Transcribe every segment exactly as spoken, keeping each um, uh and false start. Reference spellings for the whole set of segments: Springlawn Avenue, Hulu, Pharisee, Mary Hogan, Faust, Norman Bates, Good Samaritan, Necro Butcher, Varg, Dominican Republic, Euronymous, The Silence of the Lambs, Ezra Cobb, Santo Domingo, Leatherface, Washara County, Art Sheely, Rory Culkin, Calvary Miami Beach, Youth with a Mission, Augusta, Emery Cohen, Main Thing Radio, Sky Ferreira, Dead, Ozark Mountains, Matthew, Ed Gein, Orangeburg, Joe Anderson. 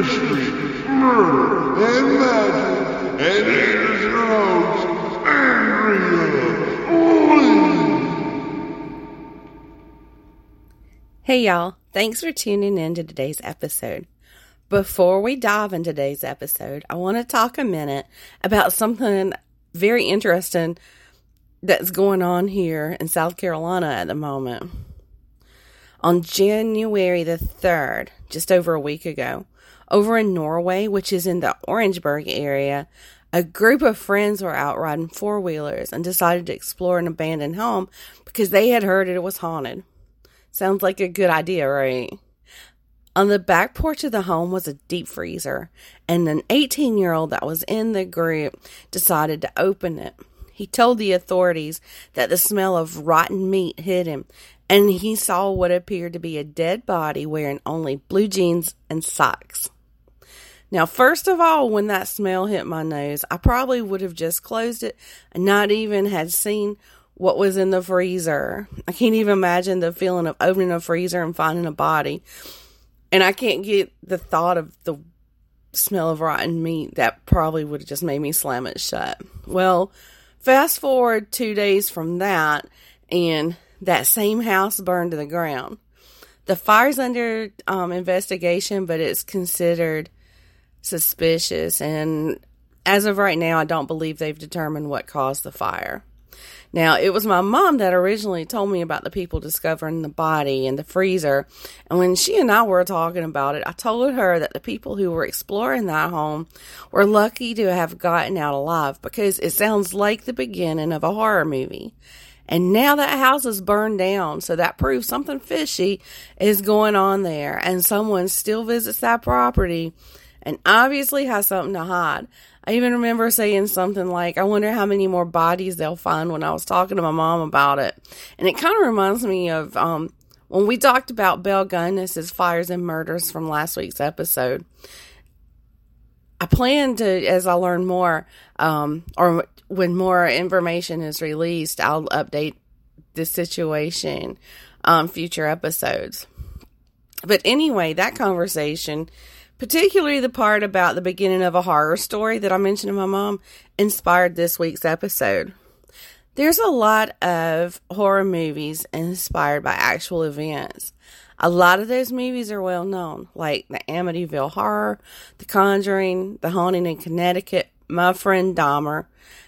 mystery, murder, and magic, and it is your host, Andrea. Hey y'all, thanks for tuning in to today's episode. Before we dive into today's episode, I want to talk a minute about something very interesting that's going on here in South Carolina at the moment. On January the third, just over a week ago, over in Norway, which is in the Orangeburg area, a group of friends were out riding four-wheelers and decided to explore an abandoned home because they had heard it was haunted. Sounds like a good idea, right? On the back porch of the home was a deep freezer, and an eighteen-year-old that was in the group decided to open it. He told the authorities that the smell of rotten meat hit him, and he saw what appeared to be a dead body wearing only blue jeans and socks. Now, first of all, when that smell hit my nose, I probably would have just closed it and not even had seen what was in the freezer. I can't even imagine the feeling of opening a freezer and finding a body. And I can't get the thought of the smell of rotten meat. That probably would have just made me slam it shut. Well, fast forward two days from that, and that same house burned to the ground. The fire's under um, investigation, but it's considered suspicious. And as of right now, I don't believe they've determined what caused the fire. Now, it was my mom that originally told me about the people discovering the body in the freezer. And when she and I were talking about it, I told her that the people who were exploring that home were lucky to have gotten out alive because it sounds like the beginning of a horror movie. And now that house is burned down, so that proves something fishy is going on there. And someone still visits that property and obviously has something to hide. I even remember saying something like, I wonder how many more bodies they'll find when I was talking to my mom about it. And it kind of reminds me of um, when we talked about Belle Gunness's Fires and Murders from last week's episode. I plan to, as I learn more, um, or when more information is released, I'll update this situation on future episodes. But anyway, that conversation, particularly the part about the beginning of a horror story that I mentioned to my mom, inspired this week's episode. There's a lot of horror movies inspired by actual events. A lot of those movies are well known, like the Amityville Horror, The Conjuring, The Haunting in Connecticut, My Friend Dahmer,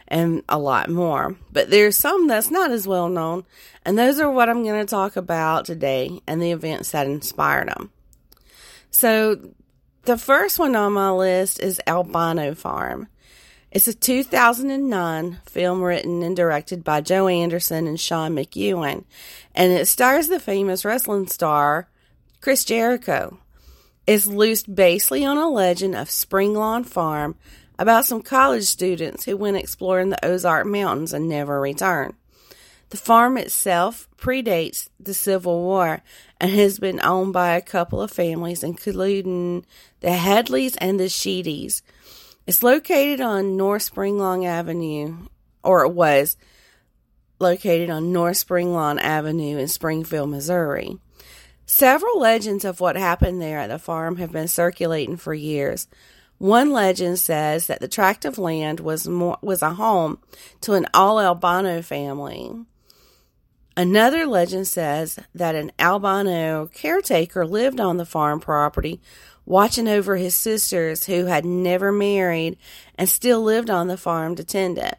and a lot more. But there's some that's not as well known, and those are what I'm going to talk about today and the events that inspired them. So, the first one on my list is Albino Farm. It's a two thousand nine film written and directed by Joe Anderson and Sean McEwen, and it stars the famous wrestling star Chris Jericho. It's loosed basically on a legend of Spring Lawn Farm about some college students who went exploring the Ozark Mountains and never returned. The farm itself predates the Civil War and has been owned by a couple of families, including the Headleys and the Sheeties. It's located on North Springlawn Avenue, or it was located on North Springlawn Avenue in Springfield, Missouri. Several legends of what happened there at the farm have been circulating for years. One legend says that the tract of land was more, was a home to an all-albino family. Another legend says that an albino caretaker lived on the farm property, watching over his sisters who had never married and still lived on the farm to tend it.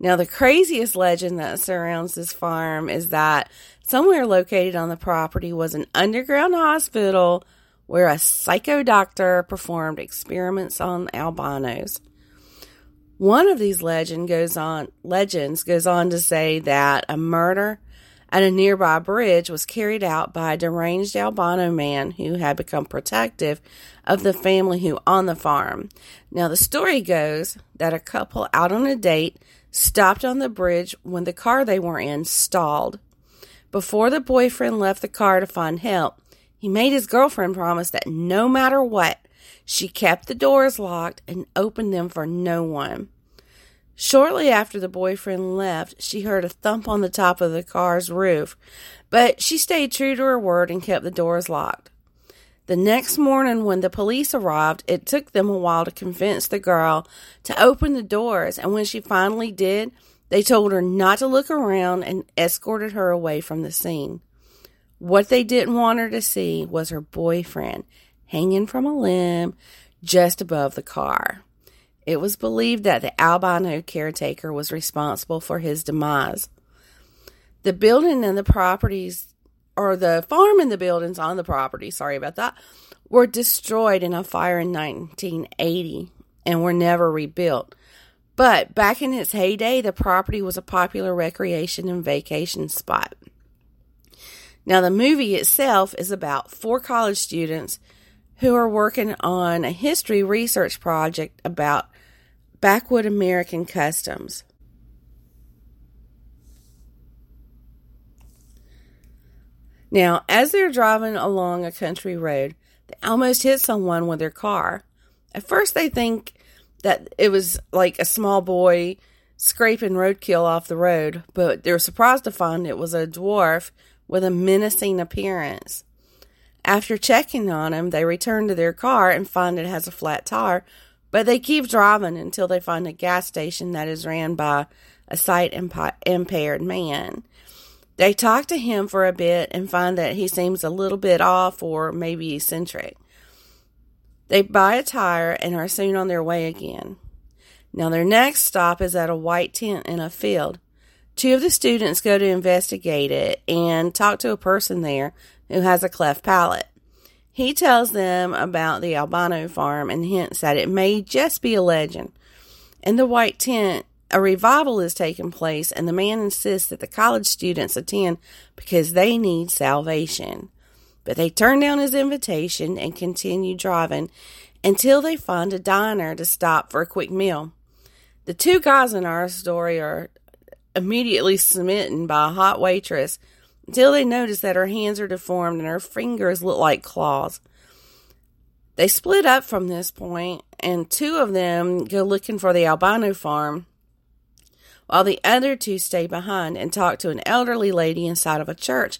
Now, the craziest legend that surrounds this farm is that somewhere located on the property was an underground hospital where a psycho doctor performed experiments on albinos. One of these legend goes on, legends goes on to say that a murder at a nearby bridge was carried out by a deranged albino man who had become protective of the family who owned the farm. Now, the story goes that a couple out on a date stopped on the bridge when the car they were in stalled. Before the boyfriend left the car to find help, he made his girlfriend promise that no matter what, she kept the doors locked and opened them for no one. Shortly after the boyfriend left, she heard a thump on the top of the car's roof, but she stayed true to her word and kept the doors locked. The next morning when the police arrived, it took them a while to convince the girl to open the doors, and when she finally did, they told her not to look around and escorted her away from the scene. What they didn't want her to see was her boyfriend hanging from a limb just above the car. It was believed that the albino caretaker was responsible for his demise. The building and the properties or the farm and the buildings on the property, sorry about that, were destroyed in a fire in nineteen eighty and were never rebuilt. But back in its heyday, the property was a popular recreation and vacation spot. Now, the movie itself is about four college students who are working on a history research project about backwood American customs. Now, as they're driving along a country road, they almost hit someone with their car. At first, they think that it was like a small boy scraping roadkill off the road, but they're surprised to find it was a dwarf with a menacing appearance. After checking on him, they return to their car and find it has a flat tire, but they keep driving until they find a gas station that is ran by a sight-impaired man. They talk to him for a bit and find that he seems a little bit off or maybe eccentric. They buy a tire and are soon on their way again. Now their next stop is at a white tent in a field. Two of the students go to investigate it and talk to a person there who has a cleft palate. He tells them about the Albino Farm and hints that it may just be a legend. In the white tent, a revival is taking place, and the man insists that the college students attend because they need salvation. But they turn down his invitation and continue driving until they find a diner to stop for a quick meal. The two guys in our story are immediately smitten by a hot waitress until they notice that her hands are deformed and her fingers look like claws. They split up from this point, and two of them go looking for the Albino Farm, while the other two stay behind and talk to an elderly lady inside of a church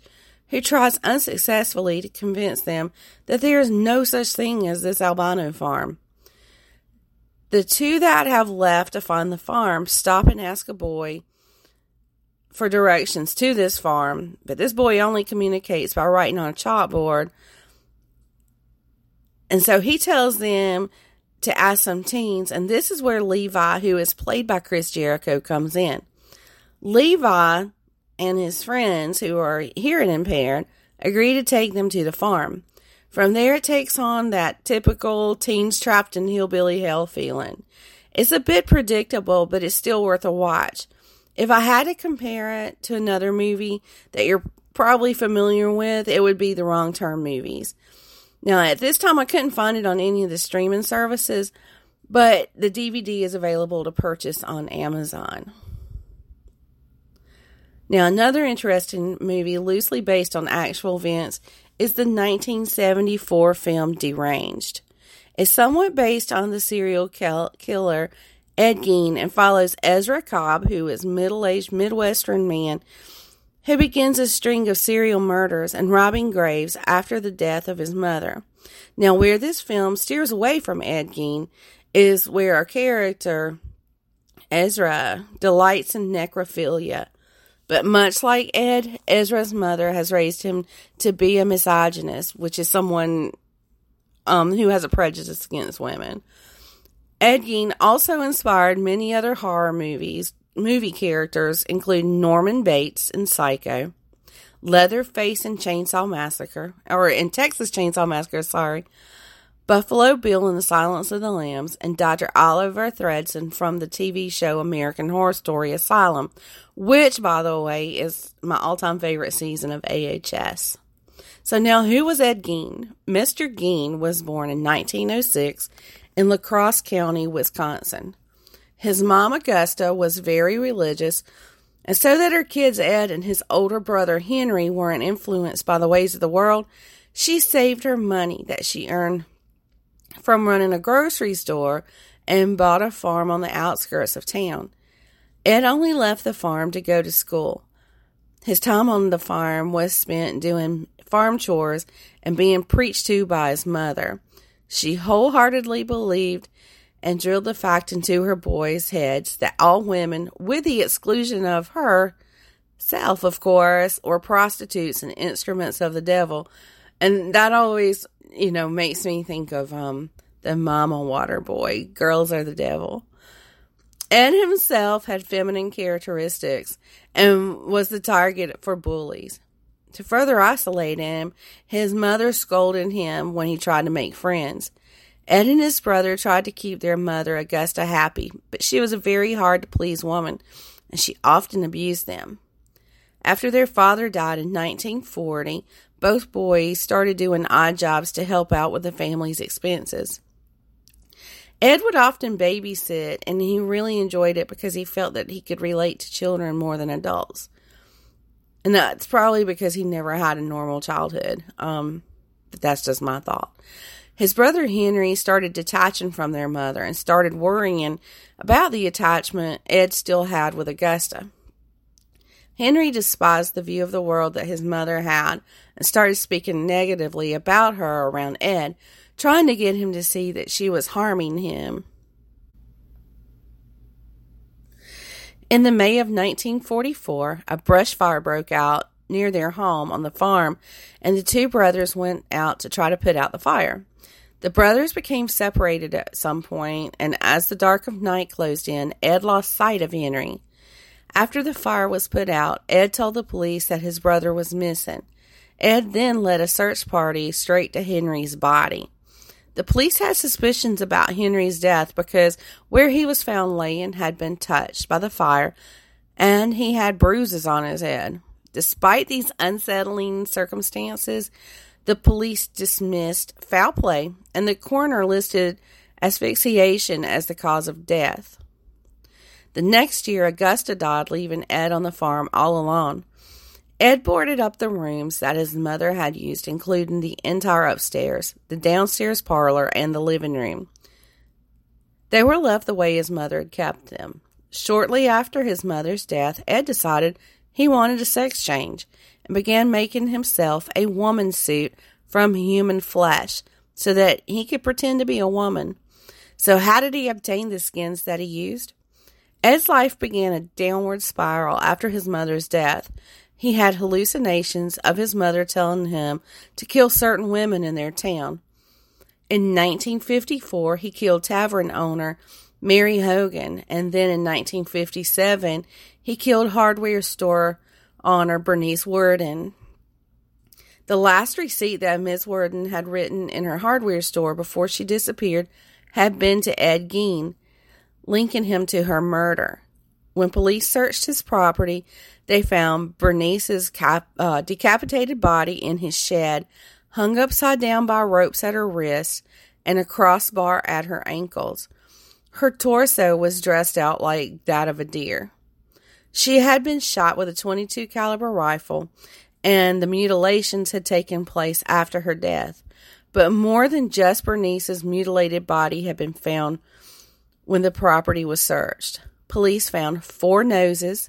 who tries unsuccessfully to convince them that there is no such thing as this Albino Farm. The two that have left to find the farm stop and ask a boy for directions to this farm, but this boy only communicates by writing on a chalkboard, and so he tells them to ask some teens, and this is where Levi, who is played by Chris Jericho, comes in. Levi and his friends, who are hearing impaired, agree to take them to the farm. From there, it takes on that typical teens trapped in hillbilly hell feeling. It's a bit predictable, but it's still worth a watch. If I had to compare it to another movie that you're probably familiar with, it would be the Wrong Turn movies. Now, at this time, I couldn't find it on any of the streaming services, but the D V D is available to purchase on Amazon. Now, another interesting movie loosely based on actual events is the nineteen seventy-four film Deranged. It's somewhat based on the serial killer Ed Gein and follows Ezra Cobb, who is a middle-aged Midwestern man who begins a string of serial murders and robbing graves after the death of his mother. Now, where this film steers away from Ed Gein is where our character, Ezra, delights in necrophilia. But much like Ed, Ezra's mother has raised him to be a misogynist, which is someone um, who has a prejudice against women. Ed Gein also inspired many other horror movies, movie characters including Norman Bates in Psycho, Leatherface in Chainsaw Massacre, or in Texas Chainsaw Massacre, sorry, Buffalo Bill in The Silence of the Lambs, and Dodger Oliver Threadson from the T V show American Horror Story Asylum, which, by the way, is my all-time favorite season of A H S. So now, who was Ed Gein? Mister Gein was born in nineteen oh six in La Crosse County, Wisconsin. His mom, Augusta, was very religious, and so that her kids, Ed, and his older brother, Henry, weren't influenced by the ways of the world, she saved her money that she earned from running a grocery store and bought a farm on the outskirts of town. Ed only left the farm to go to school. His time on the farm was spent doing farm chores and being preached to by his mother. She wholeheartedly believed and drilled the fact into her boys' heads that all women, with the exclusion of herself, of course, were prostitutes and instruments of the devil. And that always, you know, makes me think of um the Mama Waterboy, girls are the devil. Ed himself had feminine characteristics and was the target for bullies. To further isolate him, his mother scolded him when he tried to make friends. Ed and his brother tried to keep their mother, Augusta, happy, but she was a very hard-to-please woman, and she often abused them. After their father died in nineteen forty, both boys started doing odd jobs to help out with the family's expenses. Ed would often babysit, and he really enjoyed it because he felt that he could relate to children more than adults. And that's probably because he never had a normal childhood. Um, but that's just my thought. His brother Henry started detaching from their mother and started worrying about the attachment Ed still had with Augusta. Henry despised the view of the world that his mother had and started speaking negatively about her around Ed, trying to get him to see that she was harming him. In the May of nineteen forty-four, a brush fire broke out near their home on the farm, and the two brothers went out to try to put out the fire. The brothers became separated at some point, and as the dark of night closed in, Ed lost sight of Henry. After the fire was put out, Ed told the police that his brother was missing. Ed then led a search party straight to Henry's body. The police had suspicions about Henry's death because where he was found laying had been touched by the fire, and he had bruises on his head. Despite these unsettling circumstances, the police dismissed foul play, and the coroner listed asphyxiation as the cause of death. The next year, Augusta died, leaving Ed on the farm all alone. Ed boarded up the rooms that his mother had used, including the entire upstairs, the downstairs parlor, and the living room. They were left the way his mother had kept them. Shortly after his mother's death, Ed decided he wanted a sex change and began making himself a woman's suit from human flesh so that he could pretend to be a woman. So how did he obtain the skins that he used? Ed's life began a downward spiral after his mother's death. He had hallucinations of his mother telling him to kill certain women in their town. In nineteen fifty-four, he killed tavern owner Mary Hogan, and then in nineteen fifty-seven, he killed hardware store owner Bernice Worden. The last receipt that Miz Worden had written in her hardware store before she disappeared had been to Ed Gein, linking him to her murder. When police searched his property, they found Bernice's cap- uh, decapitated body in his shed, hung upside down by ropes at her wrists and a crossbar at her ankles. Her torso was dressed out like that of a deer. She had been shot with a twenty-two caliber rifle, and the mutilations had taken place after her death. But more than just Bernice's mutilated body had been found when the property was searched. Police found four noses,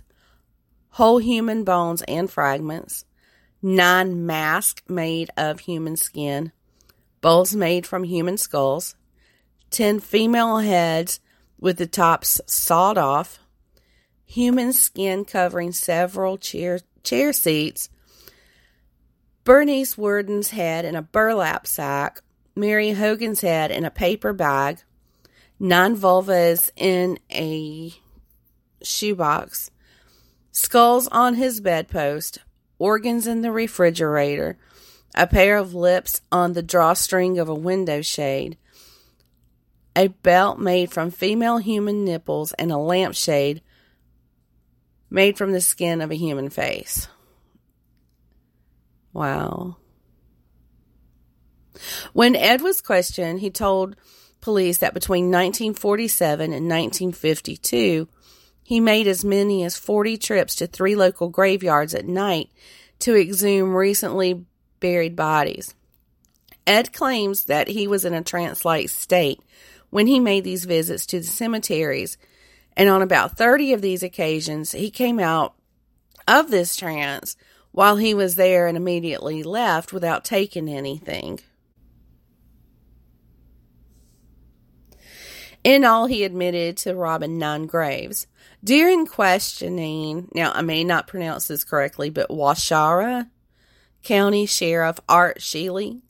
whole human bones and fragments, nine masks made of human skin, bowls made from human skulls, ten female heads with the tops sawed off, human skin covering several chair, chair seats, Bernice Worden's head in a burlap sack, Mary Hogan's head in a paper bag, nine vulvas in a shoebox, skulls on his bedpost, organs in the refrigerator, a pair of lips on the drawstring of a window shade, a belt made from female human nipples, and a lampshade made from the skin of a human face. Wow. When Ed was questioned, he told police that between nineteen forty-seven and nineteen fifty-two, he made as many as forty trips to three local graveyards at night to exhume recently buried bodies. Ed claims that he was in a trance-like state when he made these visits to the cemeteries, and on about thirty of these occasions, he came out of this trance while he was there and immediately left without taking anything. In all, he admitted to robbing nine graves. During questioning, now I may not pronounce this correctly, but Washara County Sheriff Art Sheely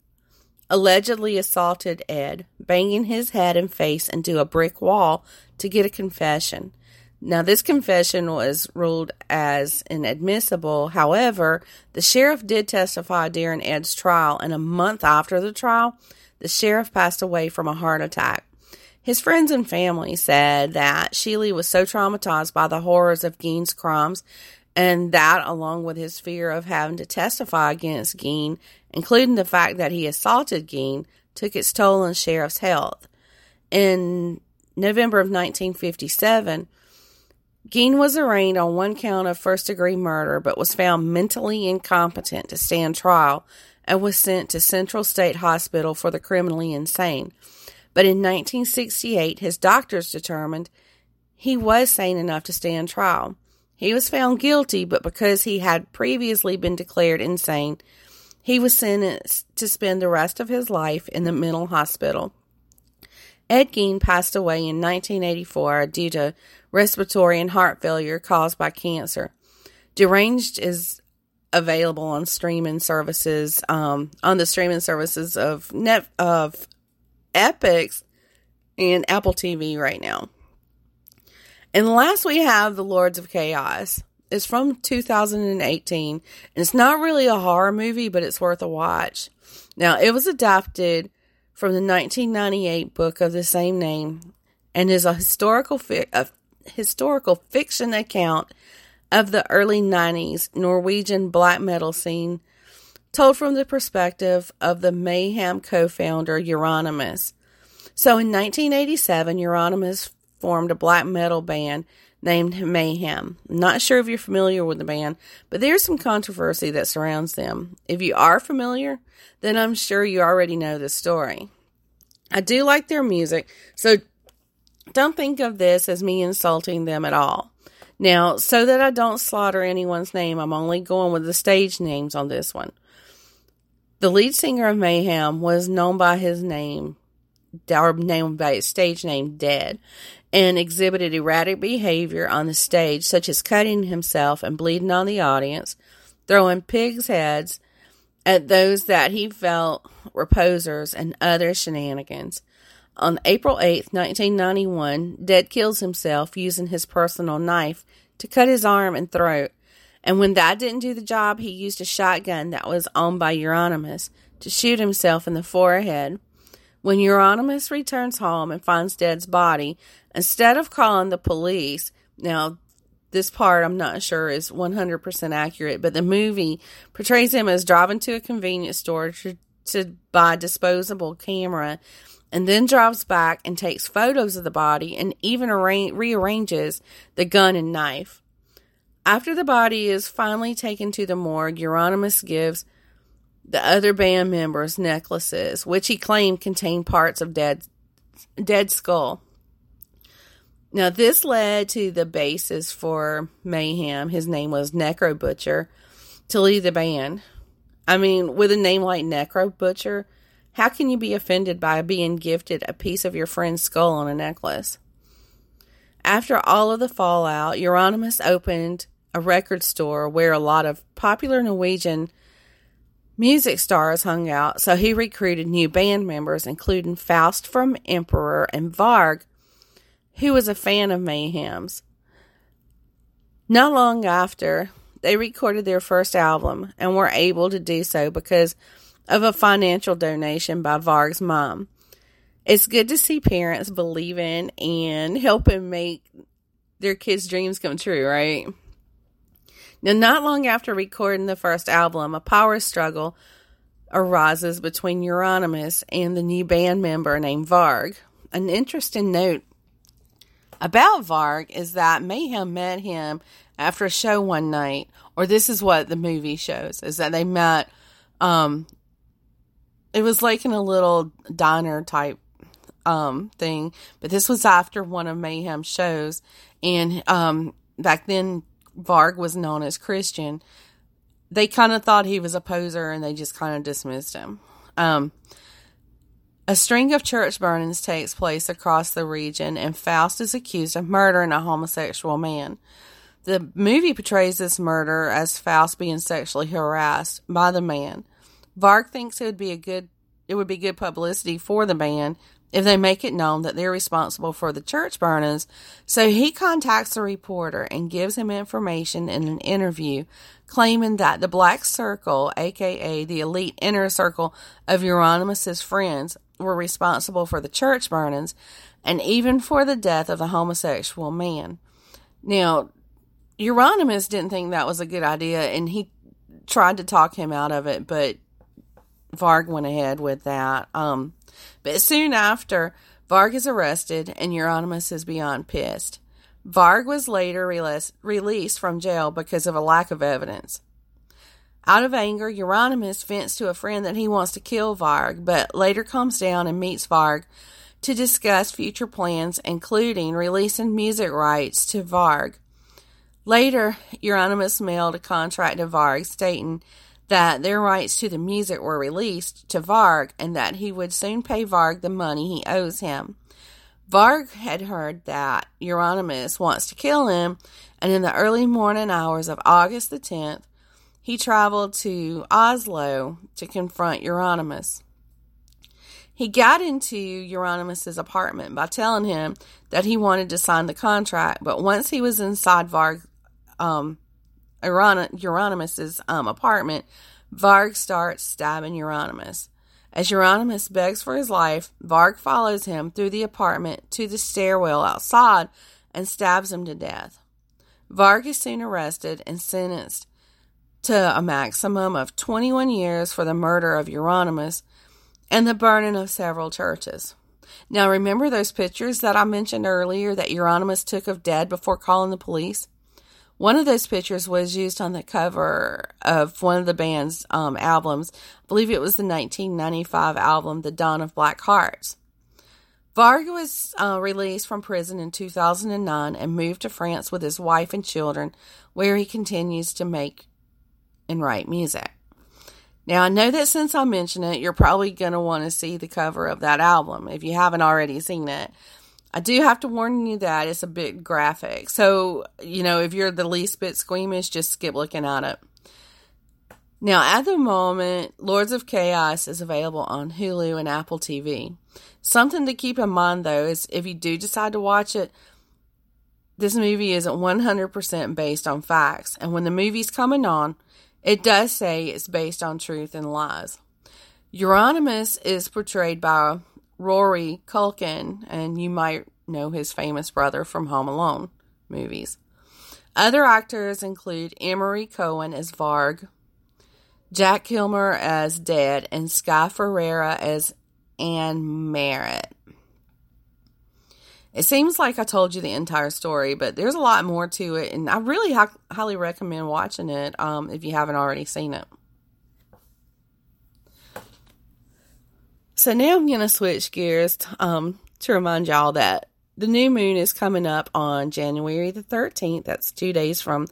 allegedly assaulted Ed, banging his head and face into a brick wall to get a confession. Now, this confession was ruled as inadmissible. However, the sheriff did testify during Ed's trial, and a month after the trial, the sheriff passed away from a heart attack. His friends and family said that Sheely was so traumatized by the horrors of Gein's crimes, and that, along with his fear of having to testify against Gein, including the fact that he assaulted Gein, took its toll on the sheriff's health. In November of nineteen fifty-seven, Gein was arraigned on one count of first-degree murder, but was found mentally incompetent to stand trial and was sent to Central State Hospital for the criminally insane. But in nineteen sixty-eight, his doctors determined he was sane enough to stand trial. He was found guilty, but because he had previously been declared insane, he was sentenced to spend the rest of his life in the mental hospital. Ed Gein passed away in nineteen eighty-four due to respiratory and heart failure caused by cancer. Deranged is available on streaming services, um, on the streaming services of Net of. Epics and Apple T V right now. And last we have The Lords of Chaos. It's from two thousand eighteen, and it's not really a horror movie, but it's worth a watch. Now, it was adapted from the nineteen ninety-eight book of the same name and is a historical fi- a historical fiction account of the early nineties Norwegian black metal scene, told from the perspective of the Mayhem co-founder Euronymous. So in nineteen eighty-seven, Euronymous formed a black metal band named Mayhem. I'm not sure if you're familiar with the band, but there's some controversy that surrounds them. If you are familiar, then I'm sure you already know the story. I do like their music, so don't think of this as me insulting them at all. Now, so that I don't slaughter anyone's name, I'm only going with the stage names on this one. The lead singer of Mayhem was known by his name, or known by his stage name, Dead, and exhibited erratic behavior on the stage, such as cutting himself and bleeding on the audience, throwing pigs' heads at those that he felt were posers, and other shenanigans. On April eighth, nineteen ninety-one, Dead kills himself using his personal knife to cut his arm and throat. And when that didn't do the job, he used a shotgun that was owned by Euronymous to shoot himself in the forehead. When Euronymous returns home and finds Dead's body, instead of calling the police, now this part I'm not sure is one hundred percent accurate, but the movie portrays him as driving to a convenience store to, to buy a disposable camera, and then drives back and takes photos of the body and even arra- rearranges the gun and knife. After the body is finally taken to the morgue, Euronymous gives the other band members necklaces, which he claimed contained parts of Dead's dead skull. Now, this led to the basis for Mayhem. His name was Necro Butcher, to leave the band. I mean, with a name like Necro Butcher, how can you be offended by being gifted a piece of your friend's skull on a necklace? After all of the fallout, Euronymous opened a record store where a lot of popular Norwegian music stars hung out, so he recruited new band members, including Faust from Emperor and Varg, who was a fan of Mayhem's. Not long after, they recorded their first album and were able to do so because of a financial donation by Varg's mom. It's good to see parents believing and helping make their kids' dreams come true, right? Now, not long after recording the first album, a power struggle arises between Euronymous and the new band member named Varg. An interesting note about Varg is that Mayhem met him after a show one night, or this is what the movie shows, is that they met, um, it was like in a little diner type um, thing, but this was after one of Mayhem's shows, and um, back then Varg was known as Christian. they kind of thought he was a poser and they just kind of dismissed him. Um, a string of church burnings takes place across the region, and Faust is accused of murdering a homosexual man. The movie portrays this murder as Faust being sexually harassed by the man. Varg thinks it would be a good it would be good publicity for the man if they make it known that they're responsible for the church burnings, so he contacts a reporter and gives him information in an interview, claiming that the Black Circle, aka the elite inner circle of Euronymous' friends, were responsible for the church burnings and even for the death of the homosexual man. Now, Euronymous didn't think that was a good idea, and he tried to talk him out of it, but Varg went ahead with that. Um, but soon after, Varg is arrested, and Euronymous is beyond pissed. Varg was later rele- released from jail because of a lack of evidence. Out of anger, Euronymous vents to a friend that he wants to kill Varg, but later comes down and meets Varg to discuss future plans, including releasing music rights to Varg. Later, Euronymous mailed a contract to Varg stating that their rights to the music were released to Varg and that he would soon pay Varg the money he owes him. Varg had heard that Euronymous wants to kill him, and in the early morning hours of August the tenth, he traveled to Oslo to confront Euronymous. He got into Euronymous' apartment by telling him that he wanted to sign the contract, but once he was inside Varg, um, Euronymous' um, apartment, Varg starts stabbing Euronymous. As Euronymous begs for his life, Varg follows him through the apartment to the stairwell outside and stabs him to death. Varg is soon arrested and sentenced to a maximum of twenty-one years for the murder of Euronymous and the burning of several churches. Now, remember those pictures that I mentioned earlier that Euronymous took of Dead before calling the police? One of those pictures was used on the cover of one of the band's um, albums. I believe it was the nineteen ninety-five album, The Dawn of Black Hearts. Varg was uh, released from prison in two thousand nine and moved to France with his wife and children, where he continues to make and write music. Now, I know that since I mentioned it, you're probably going to want to see the cover of that album if you haven't already seen it. I do have to warn you that it's a bit graphic. So, you know, if you're the least bit squeamish, just skip looking at it. Now, at the moment, Lords of Chaos is available on Hulu and Apple T V. Something to keep in mind, though, is if you do decide to watch it, this movie isn't one hundred percent based on facts. And when the movie's coming on, it does say it's based on truth and lies. Euronymous is portrayed by Rory Culkin, and you might know his famous brother from Home Alone movies. Other actors include Emery Cohen as Varg, Jack Kilmer as Dead, and Sky Ferreira as Ann Merritt. It seems like I told you the entire story, but there's a lot more to it, and I really ha- highly recommend watching it um, if you haven't already seen it. So now I'm going to switch gears um, to remind y'all that the new moon is coming up on January the thirteenth. That's two days from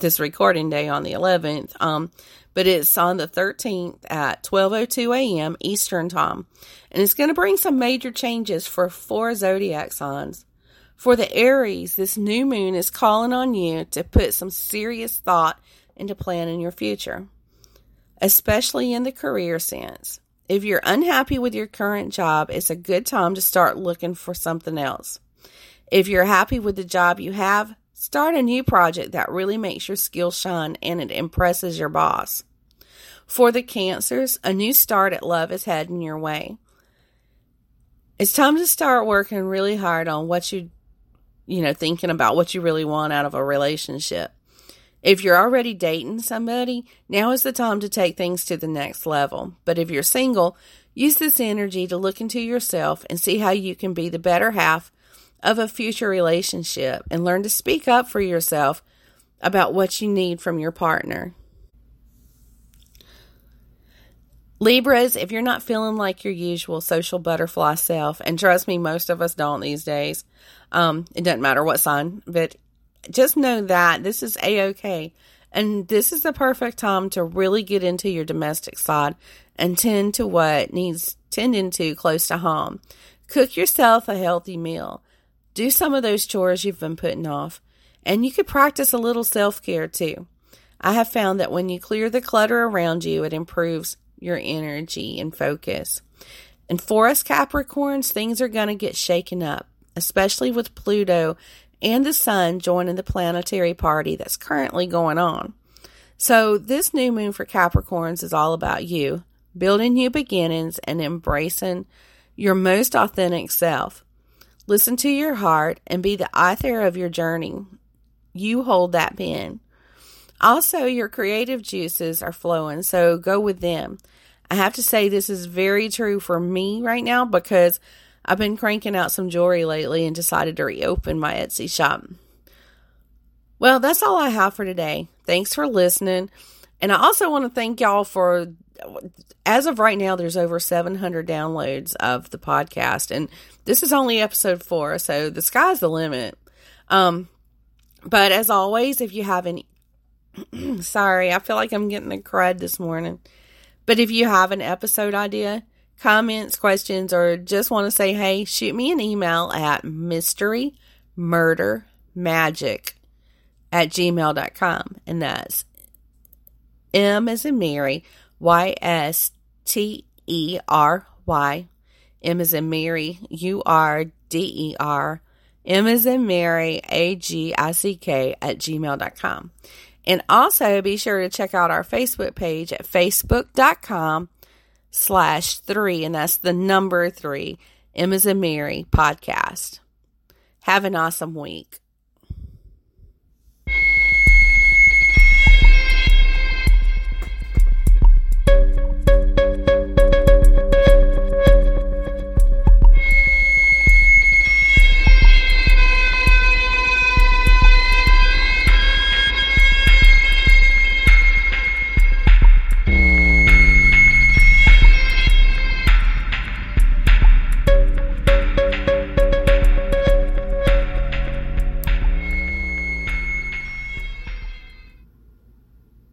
this recording day on the eleventh, um, but it's on the thirteenth at twelve oh two a.m. Eastern time, and it's going to bring some major changes for four zodiac signs. For the Aries, this new moon is calling on you to put some serious thought into planning your future, especially in the career sense. If you're unhappy with your current job, it's a good time to start looking for something else. If you're happy with the job you have, start a new project that really makes your skill shine and it impresses your boss. For the Cancers, a new start at love is heading your way. It's time to start working really hard on what you, you know, thinking about what you really want out of a relationship. If you're already dating somebody, now is the time to take things to the next level. But if you're single, use this energy to look into yourself and see how you can be the better half of a future relationship, and learn to speak up for yourself about what you need from your partner. Libras, if you're not feeling like your usual social butterfly self, and trust me, most of us don't these days, um, it doesn't matter what sign, but just know that this is a-okay. And this is the perfect time to really get into your domestic side and tend to what needs tending to close to home. Cook yourself a healthy meal. Do some of those chores you've been putting off. And you could practice a little self-care too. I have found that when you clear the clutter around you, it improves your energy and focus. And for us Capricorns, things are going to get shaken up, especially with Pluto and the sun joining the planetary party that's currently going on. So this new moon for Capricorns is all about you, building new beginnings and embracing your most authentic self. Listen to your heart and be the author of your journey. You hold that pen. Also, your creative juices are flowing, so go with them. I have to say this is very true for me right now because I've been cranking out some jewelry lately and decided to reopen my Etsy shop. Well, that's all I have for today. Thanks for listening. And I also want to thank y'all for, as of right now, there's over seven hundred downloads of the podcast. And this is only episode four, so the sky's the limit. Um, but as always, if you have any, sorry, I feel like I'm getting the crud this morning. But if you have an episode idea, comments, questions, or just want to say, hey, shoot me an email at mysterymurdermagic at gmail dot com. And that's M as in Mary, Y S T E R Y, M as in Mary, U R D E R, M as in Mary, A G I C K at gmail dot com. And also be sure to check out our Facebook page at facebook dot com slash three. And that's the number three, Emma's and Mary podcast. Have an awesome week.